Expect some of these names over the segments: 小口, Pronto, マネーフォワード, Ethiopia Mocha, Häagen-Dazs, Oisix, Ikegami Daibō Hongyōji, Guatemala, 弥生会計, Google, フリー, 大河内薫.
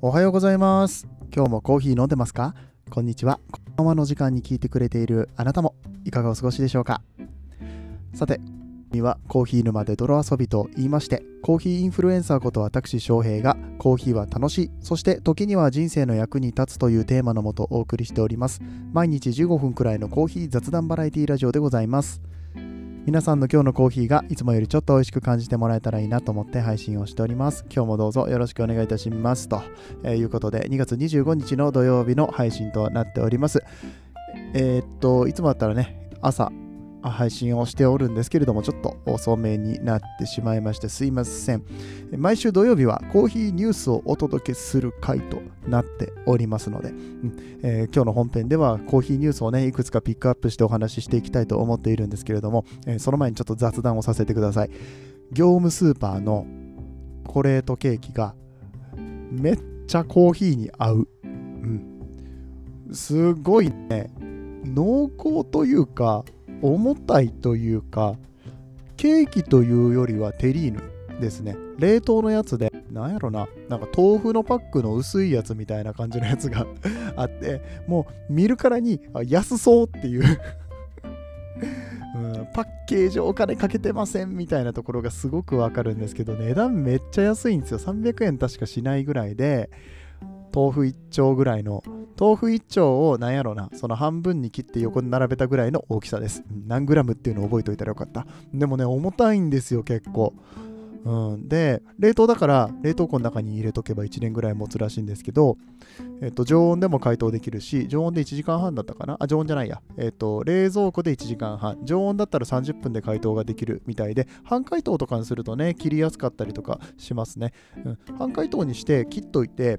おはようございます。今日もコーヒー飲んでますか？こんにちは、こんばんはの時間に聞いてくれているあなたもいかがお過ごしでしょうか。さて、今日はコーヒー沼で泥遊びと言いまして、コーヒーインフルエンサーこと私翔平がコーヒーは楽しい、そして時には人生の役に立つというテーマのもとお送りしております。毎日15分くらいのコーヒー雑談バラエティラジオでございます。皆さんの今日のコーヒーがいつもよりちょっと美味しく感じてもらえたらいいなと思って配信をしております。今日もどうぞよろしくお願いいたしますということで、2月25日の土曜日の配信となっております。いつもだったらね、朝配信をしておるんですけれども、ちょっと遅めになってしまいましてすいません。毎週土曜日はコーヒーニュースをお届けする回となっておりますので、今日の本編ではコーヒーニュースをね、いくつかピックアップしてお話ししていきたいと思っているんですけれども、その前にちょっと雑談をさせてください。業務スーパーのチョコレートケーキがめっちゃコーヒーに合う、すごいね、濃厚というか重たいというか、ケーキというよりはテリーヌですね。冷凍のやつで、なんやろな、なんか豆腐のパックの薄いやつみたいな感じのやつがあって、もう見るからに安そうっていうパッケージお金かけてませんみたいなところがすごくわかるんですけど、値段めっちゃ安いんですよ。300円確かしないぐらいで、豆腐1丁ぐらいの、豆腐1丁をなんやろな、その半分に切って横に並べたぐらいの大きさです。何グラムっていうのを覚えておいたらよかった。でもね、重たいんですよ結構、で冷凍だから冷凍庫の中に入れとけば1年ぐらい持つらしいんですけど、常温でも解凍できるし、常温で1時間半だったかな、常温じゃないや、冷蔵庫で1時間半、常温だったら30分で解凍ができるみたいで、半解凍とかにするとね、切りやすかったりとかしますね、半解凍にして切っといて、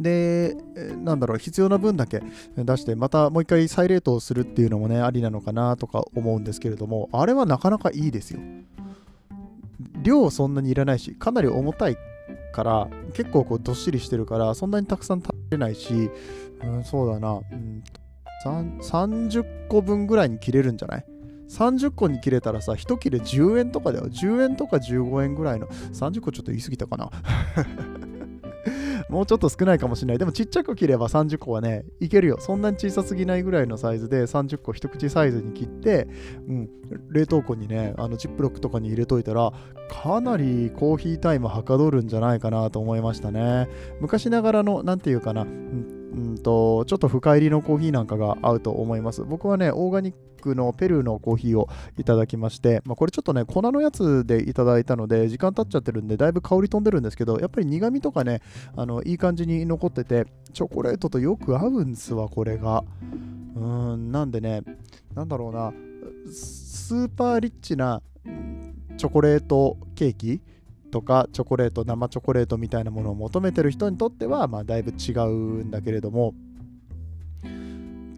で、なんだろう、必要な分だけ出して、またもう一回再冷凍するっていうのもね、ありなのかなとか思うんですけれども、あれはなかなかいいですよ。量そんなにいらないし、かなり重たいから、結構こうどっしりしてるから、そんなにたくさん食べれないし、そうだな、30個分ぐらいに切れるんじゃない？30個に切れたらさ、1切れ10円とかだよ。10円とか15円ぐらいの、30個ちょっと言い過ぎたかな。もうちょっと少ないかもしれない。でもちっちゃく切れば30個はね、いけるよ。そんなに小さすぎないぐらいのサイズで30個一口サイズに切って、冷凍庫にね、ジップロックとかに入れといたら、かなりコーヒータイムはかどるんじゃないかなと思いましたね。昔ながらの、なんていうかな、ちょっと深入りのコーヒーなんかが合うと思います。僕はね、オーガニックのペルーのコーヒーをいただきまして、これちょっとね、粉のやつでいただいたので、時間経っちゃってるんで、だいぶ香り飛んでるんですけど、やっぱり苦味とかね、いい感じに残ってて、チョコレートとよく合うんすわ、これが。なんでね、なんだろうな、スーパーリッチなチョコレートケーキとかチョコレート、生チョコレートみたいなものを求めてる人にとっては、だいぶ違うんだけれども、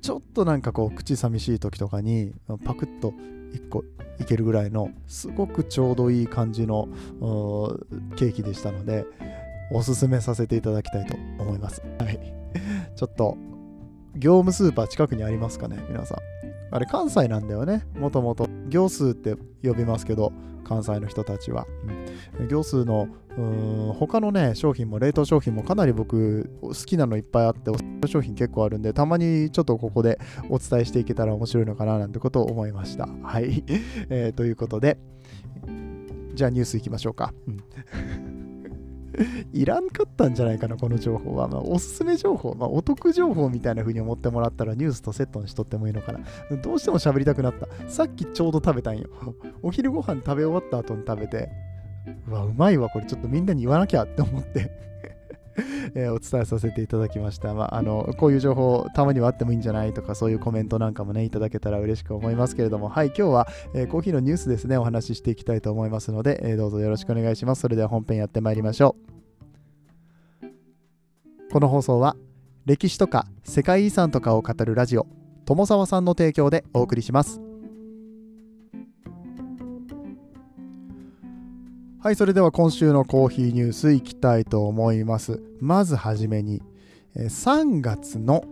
ちょっとなんかこう口寂しい時とかにパクッと1個いけるぐらいの、すごくちょうどいい感じのケーキでしたので、おすすめさせていただきたいと思います。ちょっと業務スーパー近くにありますかね、皆さん。あれ関西なんだよね、もともと業スーって呼びますけど、関西の人たちは、業スーの他のね、商品も冷凍商品もかなり僕好きなのいっぱいあって、おすすめ商品結構あるんで、たまにちょっとここでお伝えしていけたら面白いのかななんてことを思いました。はい、ということで、じゃあニュースいきましょうか。いらんかったんじゃないかな、この情報は。おすすめ情報、お得情報みたいな風に思ってもらったら、ニュースとセットにしとってもいいのかな。どうしても喋りたくなった。さっきちょうど食べたんよ。お昼ご飯食べ終わった後に食べて、うわうまいわ、これちょっとみんなに言わなきゃって思ってお伝えさせていただきました。こういう情報たまにはあってもいいんじゃないとか、そういうコメントなんかもね、いただけたら嬉しく思いますけれども、はい、今日は、コーヒーのニュースですね、お話ししていきたいと思いますので、どうぞよろしくお願いします。それでは本編やってまいりましょう。この放送は歴史とか世界遺産とかを語るラジオ友澤さんの提供でお送りします。はい、それでは今週のコーヒーニュースいきたいと思います。まずはじめに、3月の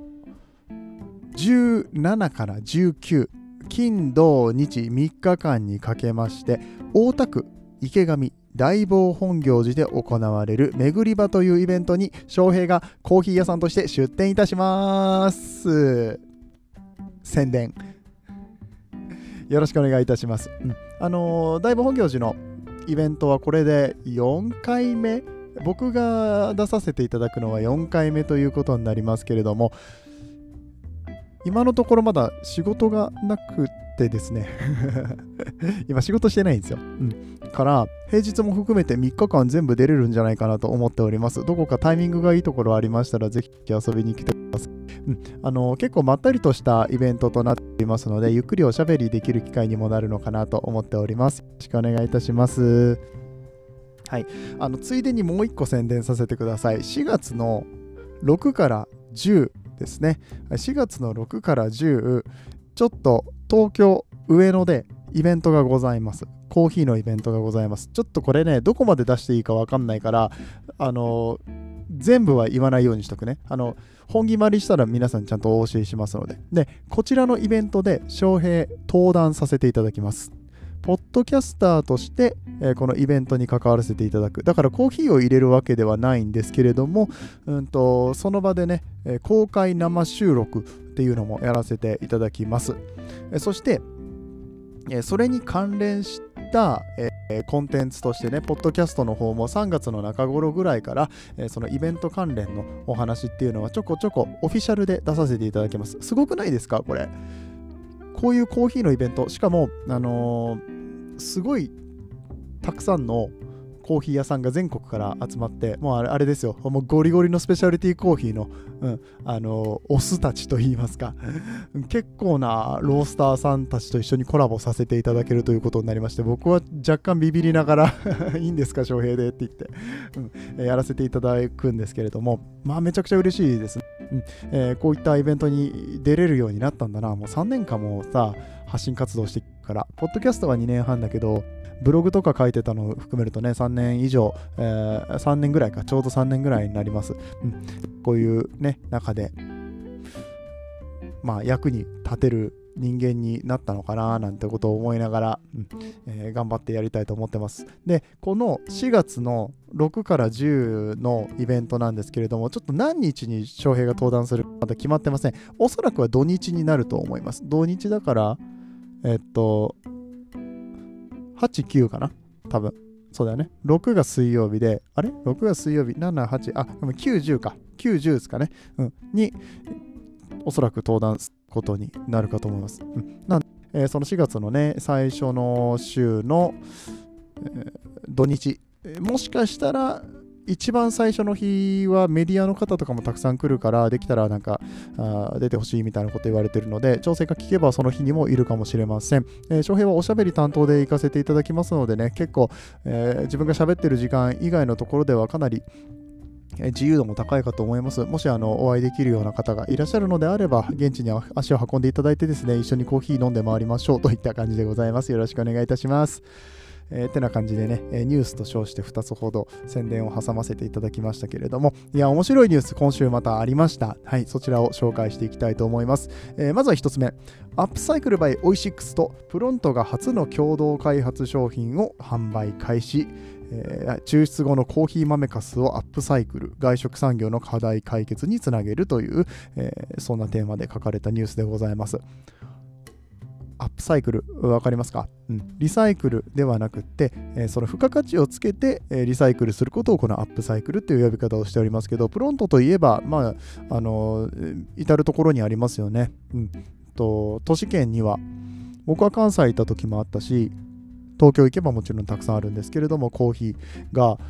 17から19、金土日3日間にかけまして、大田区池上大坊本行寺で行われるめぐり場というイベントに翔平がコーヒー屋さんとして出店いたします。宣伝よろしくお願いいたします、大坊本行寺のイベントはこれで4回目、僕が出させていただくのは4回目ということになりますけれども、今のところまだ仕事がなくてですね今仕事してないんですよ、から平日も含めて3日間全部出れるんじゃないかなと思っております。どこかタイミングがいいところありましたらぜひ遊びに来てください、結構まったりとしたイベントとなっておりますので、ゆっくりおしゃべりできる機会にもなるのかなと思っております。よろしくお願いいたします。はい、ついでにもう1個宣伝させてください。4月の6から10ですね。4月の6から10、ちょっと東京上野でイベントがございます。コーヒーのイベントがございます。ちょっとこれね、どこまで出していいか分かんないから、全部は言わないようにしとくね。本気回りしたら皆さんちゃんとお教えしますので。で、こちらのイベントで翔平登壇させていただきます。ポッドキャスターとして、このイベントに関わらせていただく。だからコーヒーを入れるわけではないんですけれども、その場でね、公開生収録っていうのもやらせていただきます。そして、それに関連した、コンテンツとしてね、ポッドキャストの方も3月の中頃ぐらいから、そのイベント関連のお話っていうのはちょこちょこオフィシャルで出させていただきます。すごくないですかこれ。こういうコーヒーのイベント、しかも、すごいたくさんのコーヒー屋さんが全国から集まって、もうあれですよ、もうゴリゴリのスペシャリティコーヒーの、オスたちといいますか、結構なロースターさんたちと一緒にコラボさせていただけるということになりまして、僕は若干ビビりながらいいんですか翔平でって言って、やらせていただくんですけれども、まあめちゃくちゃ嬉しいですね。こういったイベントに出れるようになったんだな。もう3年間もさ発信活動してから、ポッドキャストは2年半だけど、ブログとか書いてたのを含めるとね3年以上、3年ぐらいか、ちょうど3年ぐらいになります、こういうね中でまあ役に立てる人間になったのかななんてことを思いながら、頑張ってやりたいと思ってます。で、この4月の6から10のイベントなんですけれども、ちょっと何日に翔平が登壇するかまだ決まってません。おそらくは土日になると思います。土日だから8、9かな多分。そうだよね。6が水曜日で、あれ ?6 が水曜日、7、8、あ、9、10か。9、10ですかね。に、おそらく登壇することになるかと思います。なんで、その4月のね、最初の週の、土日、もしかしたら、一番最初の日はメディアの方とかもたくさん来るから、できたらなんか出てほしいみたいなこと言われてるので、調整が効けばその日にもいるかもしれません。翔平はおしゃべり担当で行かせていただきますのでね、結構、自分が喋ってる時間以外のところではかなり自由度も高いかと思います。もしお会いできるような方がいらっしゃるのであれば、現地に足を運んでいただいてですね、一緒にコーヒー飲んで回りましょうといった感じでございます。よろしくお願いいたします。てな感じでね、ニュースと称して2つほど宣伝を挟ませていただきましたけれども、いや面白いニュース今週またありました。はい、そちらを紹介していきたいと思います。まずは1つ目、アップサイクル by オイシックスとプロントが初の共同開発商品を販売開始。抽出後のコーヒー豆かすをアップサイクル、外食産業の課題解決につなげるという、そんなテーマで書かれたニュースでございます。アップサイクル分かりますか、リサイクルではなくって、その付加価値をつけて、リサイクルすることをこのアップサイクルという呼び方をしておりますけど、プロントといえば、まあ至るところにありますよね、都市圏には、僕は関西行った時もあったし、東京行けばもちろんたくさんあるんですけれども、コーヒーが、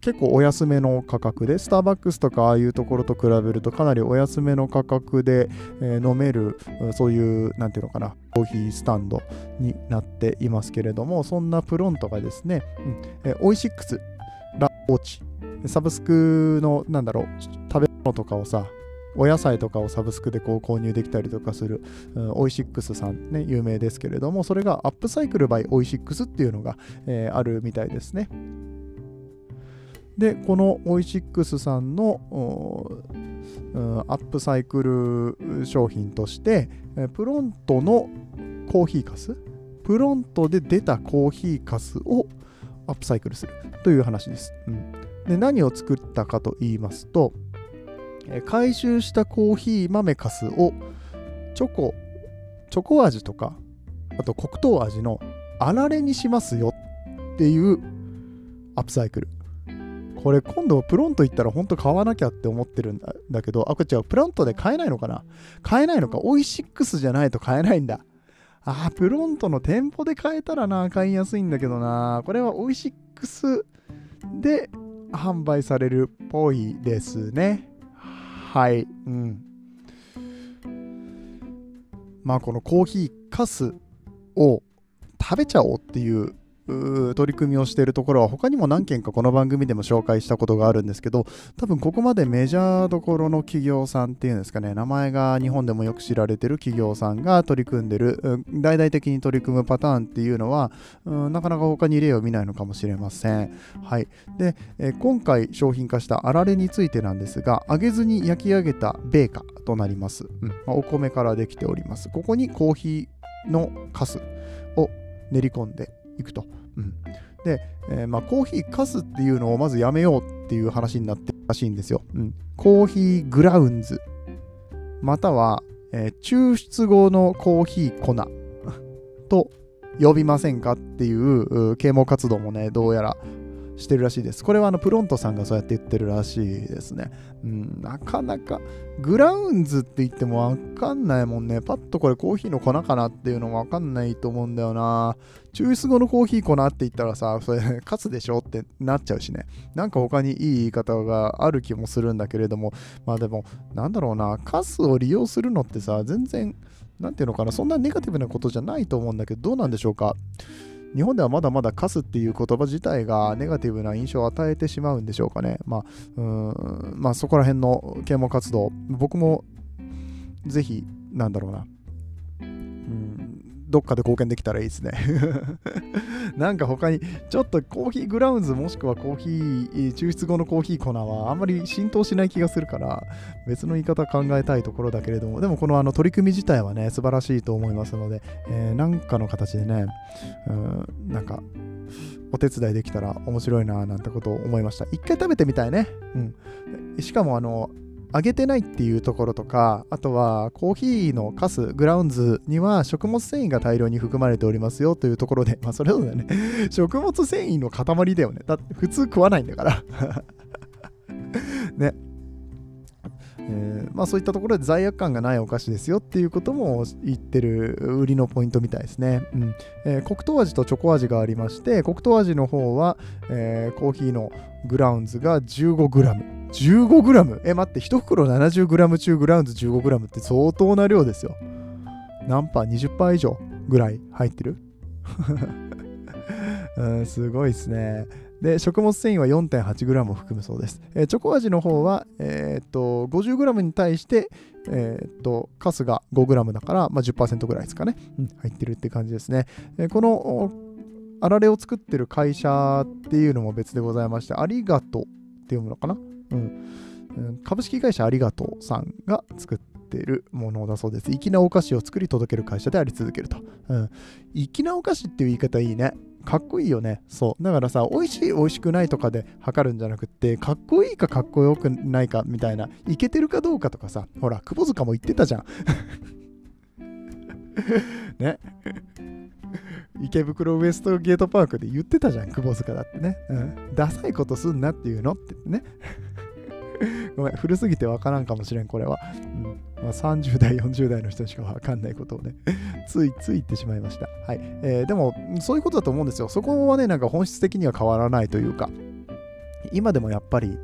結構お安めの価格で、スターバックスとかああいうところと比べるとかなりお安めの価格で、飲める、そういうなんていうのかな、コーヒースタンドになっていますけれども、そんなプロントがですね、オイシックスラオーチ、サブスクのなんだろう、食べ物とかをさ、お野菜とかをサブスクでこう購入できたりとかする、オイシックスさんね、有名ですけれども、それがアップサイクル by オイシックスっていうのが、あるみたいですね。で、このオイシックスさんのアップサイクル商品として、プロントのコーヒーかす、プロントで出たコーヒーかすをアップサイクルするという話です、で何を作ったかと言いますと、回収したコーヒー豆かすをチョコ味とか、あと黒糖味のあられにしますよっていうアップサイクル。これ今度プロント行ったら本当買わなきゃって思ってるんだけど、あ、こっちはプロントで買えないのかな、買えないのか、オイシックスじゃないと買えないんだ。あ、プロントの店舗で買えたらな、買いやすいんだけどな。これはオイシックスで販売されるっぽいですね。はい、まあこのコーヒーかすを食べちゃおうっていう取り組みをしているところは他にも何件かこの番組でも紹介したことがあるんですけど、多分ここまでメジャーどころの企業さんっていうんですかね、名前が日本でもよく知られてる企業さんが取り組んでる、大々的に取り組むパターンっていうのは、なかなか他に例を見ないのかもしれません。はい。で、今回商品化したあられについてなんですが、揚げずに焼き上げた米菓となります、お米からできております。ここにコーヒーのかすを練り込んでいくと、で、コーヒーかすっていうのをまずやめようっていう話になってるらしいんですよ、コーヒーグラウンズまたは、抽出後のコーヒー粉と呼びませんかっていう啓蒙活動もね、どうやらしてるらしいです。これはプロントさんがそうやって言ってるらしいですね、なかなかグラウンズって言っても分かんないもんね。パッとこれコーヒーの粉かなっていうのも分かんないと思うんだよな。抽出後のコーヒー粉って言ったらさ、それカスでしょってなっちゃうしね。なんか他にいい言い方がある気もするんだけれども、まあでもなんだろうな、カスを利用するのってさ、全然なんていうのかな、そんなネガティブなことじゃないと思うんだけど、どうなんでしょうか。日本ではまだまだカスっていう言葉自体がネガティブな印象を与えてしまうんでしょうかね。そこら辺の啓蒙活動、僕もぜひなんだろうな、どっかで貢献できたらいいですねなんか他にちょっとコーヒーグラウンズもしくはコーヒー抽出後のコーヒー粉はあんまり浸透しない気がするから、別の言い方考えたいところだけれども、でもこの取り組み自体はね、素晴らしいと思いますので、なんかの形でね、なんかお手伝いできたら面白いななんてことを思いました。一回食べてみたいね、しかも揚げてないっていうところとか、あとはコーヒーのカスグラウンズには食物繊維が大量に含まれておりますよというところで、それぞれね食物繊維の塊だよね。だって普通食わないんだからね。そういったところで罪悪感がないお菓子ですよっていうことも言ってる売りのポイントみたいですね、黒糖味とチョコ味がありまして、黒糖味の方は、コーヒーのグラウンズが 15g 待って、1袋 70g 中グラウンズ 15g って相当な量ですよ。何パー、20%以上ぐらい入ってるすごいですね。で、食物繊維は 4.8g を含むそうです。チョコ味の方は、50g に対して、カスが 5g だから、10% ぐらいですかね、入ってるって感じですね。このあられを作ってる会社っていうのも別でございまして、ありがとうって読むのかな、株式会社ありがとうさんが作ってるものだそうです。粋なお菓子を作り届ける会社であり続けると。粋なお菓子っていう言い方いいね。かっこいいよね。そうだからさ、美味しい美味しくないとかで測るんじゃなくって、かっこいいかかっこよくないかみたいな、イケてるかどうかとかさ、ほら窪塚も言ってたじゃんね池袋ウエストゲートパークで言ってたじゃん、窪塚だってね、ダサいことすんなっていうのってねごめん、古すぎて分からんかもしれんこれは、30代40代の人しか分かんないことをねついつい言ってしまいました。はい、でもそういうことだと思うんですよ。そこはね、なんか本質的には変わらないというか、今でもやっぱり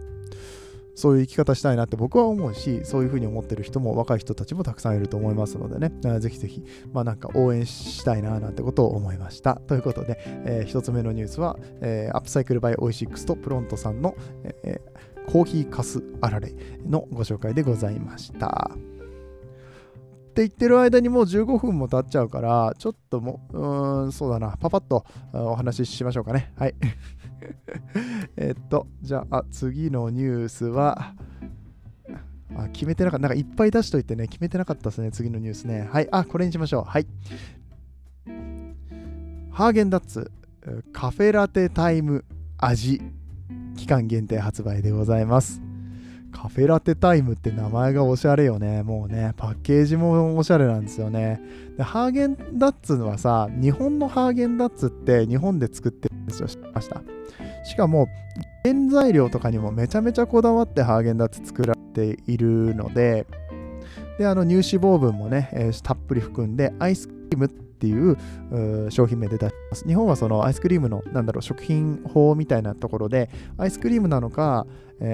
そういう生き方したいなって僕は思うし、そういうふうに思ってる人も若い人たちもたくさんいると思いますのでね、ぜひぜひ、なんか応援したいななんてことを思いました。ということで、1つ目のニュースは、アップサイクルバイオイシックスとプロントさんの、コーヒーかすあられのご紹介でございました。って言ってる間にもう15分も経っちゃうから、ちょっともう、そうだな、パパッとお話ししましょうかね。はいじゃあ次のニュースは、決めてなかった、なんかいっぱい出しといてね、決めてなかったですね、次のニュースね。はい、これにしましょう。はい、ハーゲンダッツカフェラテタイム味期間限定発売でございます。カフェラテタイムって名前がおしゃれよね。もうね、パッケージもおしゃれなんですよね。でハーゲンダッツはさ、日本のハーゲンダッツって日本で作ってるんですよ。知ってました？しかも原材料とかにもめちゃめちゃこだわってハーゲンダッツ作られているので、で乳脂肪分もね、たっぷり含んでアイスクリームっていう商品名で出します。日本はそのアイスクリームの食品法みたいなところでアイスクリームなのか、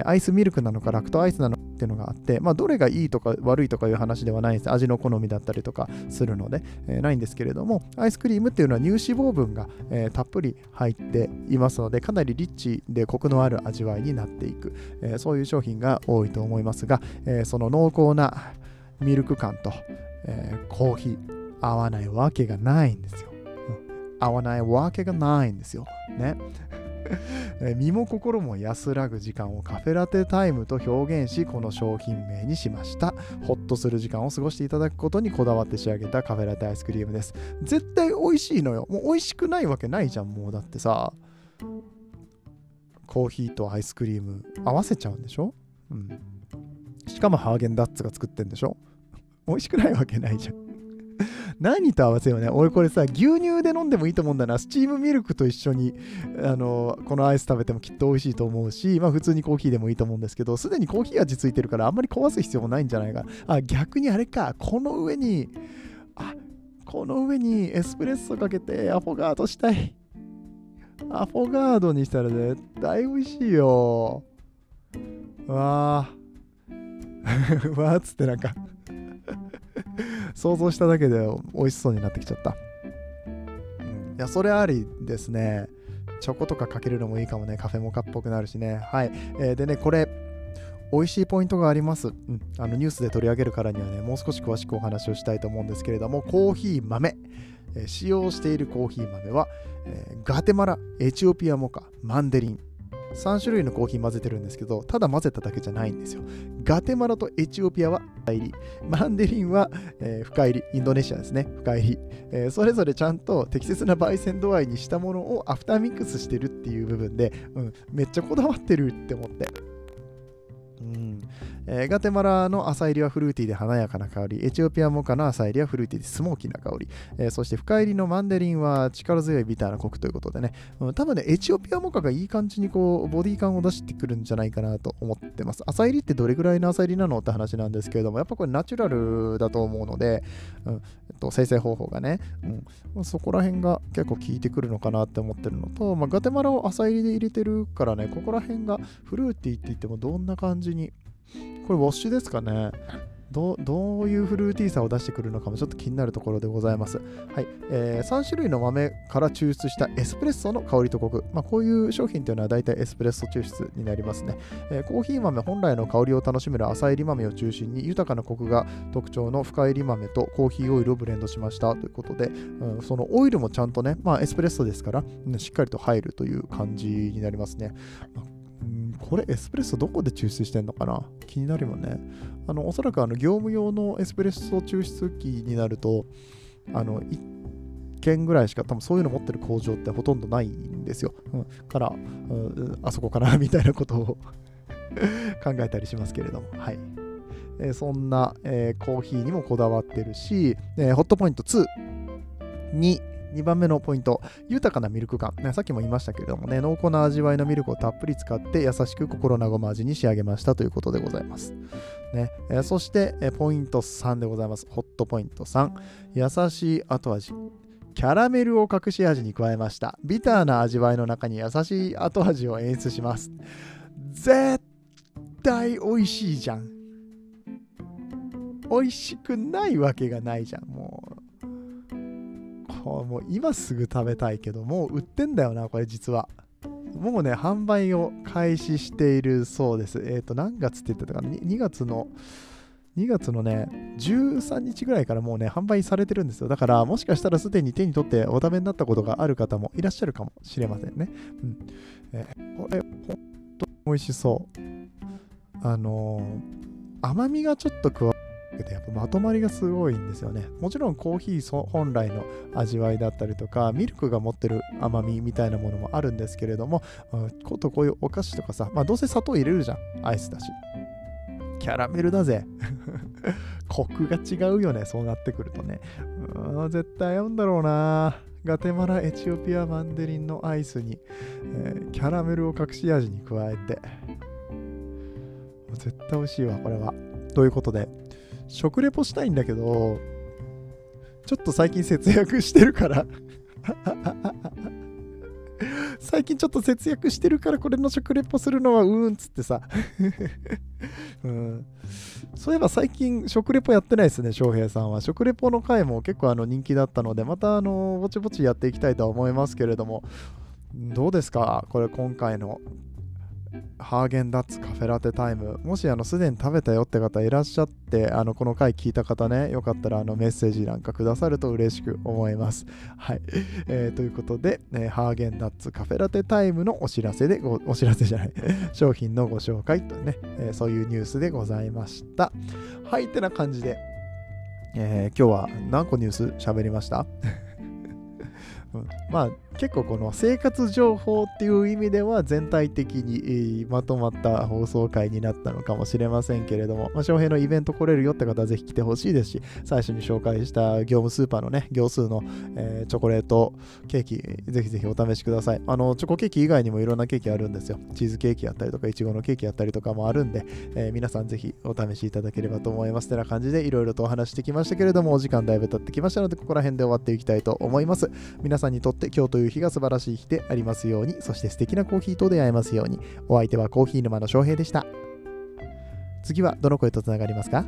アイスミルクなのかラクトアイスなのかっていうのがあって、まあ、どれがいいとか悪いとかいう話ではないんです。味の好みだったりとかするので、ないんですけれども、アイスクリームっていうのは乳脂肪分が、たっぷり入っていますので、かなりリッチでコクのある味わいになっていく、そういう商品が多いと思いますが、その濃厚なミルク感と、コーヒー合わないわけがないんですよ。合わないわけがないんですよ。ね。身も心も安らぐ時間をカフェラテタイムと表現し、この商品名にしました。ホッとする時間を過ごしていただくことにこだわって仕上げたカフェラテアイスクリームです。絶対美味しいのよ。もう美味しくないわけないじゃん。もうだってさ、コーヒーとアイスクリーム合わせちゃうんでしょ？うん。しかもハーゲンダッツが作ってんでしょ？美味しくないわけないじゃん。何と合わせようね。俺これさ、牛乳で飲んでもいいと思うんだな。スチームミルクと一緒にこのアイス食べてもきっと美味しいと思うし、まあ普通にコーヒーでもいいと思うんですけど、すでにコーヒー味ついてるからあんまり壊す必要もないんじゃないか。あ、逆にあれか、この上にエスプレッソかけてアフォガードしたい。アフォガードにしたら絶対美味しいよ。わーわーっつってなんか想像しただけで美味しそうになってきちゃった。いや、それありですね。チョコとかかけるのもいいかもね。カフェモカっぽくなるしね。はい。でね、これ、美味しいポイントがあります。ニュースで取り上げるからにはね、もう少し詳しくお話をしたいと思うんですけれども、コーヒー豆。使用しているコーヒー豆は、ガテマラ、エチオピアモカ、マンデリン。3種類のコーヒー混ぜてるんですけど、ただ混ぜただけじゃないんですよ。ガテマラとエチオピアは深入り、マンデリンは、深入り、インドネシアですね、深入り、それぞれちゃんと適切な焙煎度合いにしたものをアフターミックスしてるっていう部分で、めっちゃこだわってるって思って。ガテマラの浅入りはフルーティーで華やかな香り、エチオピアモカの浅入りはフルーティーでスモーキーな香り、そして深入りのマンデリンは力強いビターなコクということでね、多分ね、エチオピアモカがいい感じにこうボディ感を出してくるんじゃないかなと思ってます。浅入りってどれぐらいの浅入りなのって話なんですけれども、やっぱこれナチュラルだと思うので、生成方法がね、そこら辺が結構効いてくるのかなって思ってるのと、ガテマラを浅入りで入れてるからね、ここら辺がフルーティーって言ってもどんな感じに、これウォッシュですかね。どういうフルーティーさを出してくるのかもちょっと気になるところでございます。はい。3種類の豆から抽出したエスプレッソの香りとコク、こういう商品というのは大体エスプレッソ抽出になりますね。コーヒー豆本来の香りを楽しめる浅入り豆を中心に豊かなコクが特徴の深入り豆とコーヒーオイルをブレンドしましたということで、そのオイルもちゃんとね、エスプレッソですから、しっかりと入るという感じになりますね。これエスプレッソどこで抽出してんのかな？気になるよね。おそらく業務用のエスプレッソ抽出機になると、1軒ぐらいしか多分そういうの持ってる工場ってほとんどないんですよ。から、あそこかなみたいなことを考えたりしますけれども。はい。そんな、コーヒーにもこだわってるし、ホットポイント2に2番目のポイント、豊かなミルク感、さっきも言いましたけれどもね、濃厚な味わいのミルクをたっぷり使って優しく心和む味に仕上げましたということでございます。ね、そして、ポイント3でございます。ホットポイント3、優しい後味。キャラメルを隠し味に加えました。ビターな味わいの中に優しい後味を演出します。絶対美味しいじゃん。美味しくないわけがないじゃん、もう。もう今すぐ食べたいけど、もう売ってんだよな、これ実は。もうね、販売を開始しているそうです。何月って言ってたかな、2月のね、13日ぐらいからもうね、販売されてるんですよ。だから、もしかしたらすでに手に取ってお食べになったことがある方もいらっしゃるかもしれませんね。これ、ほんと美味しそう。甘みがちょっと加わるけでやっぱまとまりがすごいんですよね。もちろんコーヒー本来の味わいだったりとかミルクが持ってる甘みみたいなものもあるんですけれども、ことこういうお菓子とかさ、まあどうせ砂糖入れるじゃん、アイスだしキャラメルだぜコクが違うよね、そうなってくるとね。絶対合うんだろうな。ガテマラ、エチオピア、マンデリンのアイスに、キャラメルを隠し味に加えて絶対美味しいわこれは。ということで食レポしたいんだけど、ちょっと最近節約してるから最近ちょっと節約してるからこれの食レポするのはうんっつってさうん、そういえば最近食レポやってないですね。翔平さんは食レポの回も結構人気だったので、またぼちぼちやっていきたいと思いますけれども、どうですかこれ今回のハーゲンダッツカフェラテタイム。もしすでに食べたよって方いらっしゃって、この回聞いた方ね、よかったらメッセージなんかくださると嬉しく思います。はい、ということで、ハーゲンダッツカフェラテタイムのお知らせでお知らせじゃない商品のご紹介とね、そういうニュースでございました。はいってな感じで、今日は何個ニュース喋りましたまあ結構この生活情報っていう意味では全体的にまとまった放送回になったのかもしれませんけれども、まあ、翔平のイベント来れるよって方はぜひ来てほしいですし、最初に紹介した業務スーパーのね業数の、チョコレートケーキぜひぜひお試しください。チョコケーキ以外にもいろんなケーキあるんですよ。チーズケーキやったりとかいちごのケーキやったりとかもあるんで、皆さんぜひお試しいただければと思います。てな感じでいろいろとお話してきましたけれども、お時間だいぶ経ってきましたのでここら辺で終わっていきたいと思います。皆さんにとって今日という日が素晴らしい日でありますように、そして素敵なコーヒーと出会えますように。お相手はコーヒー沼の翔平でした。次はどの声とつながりますか？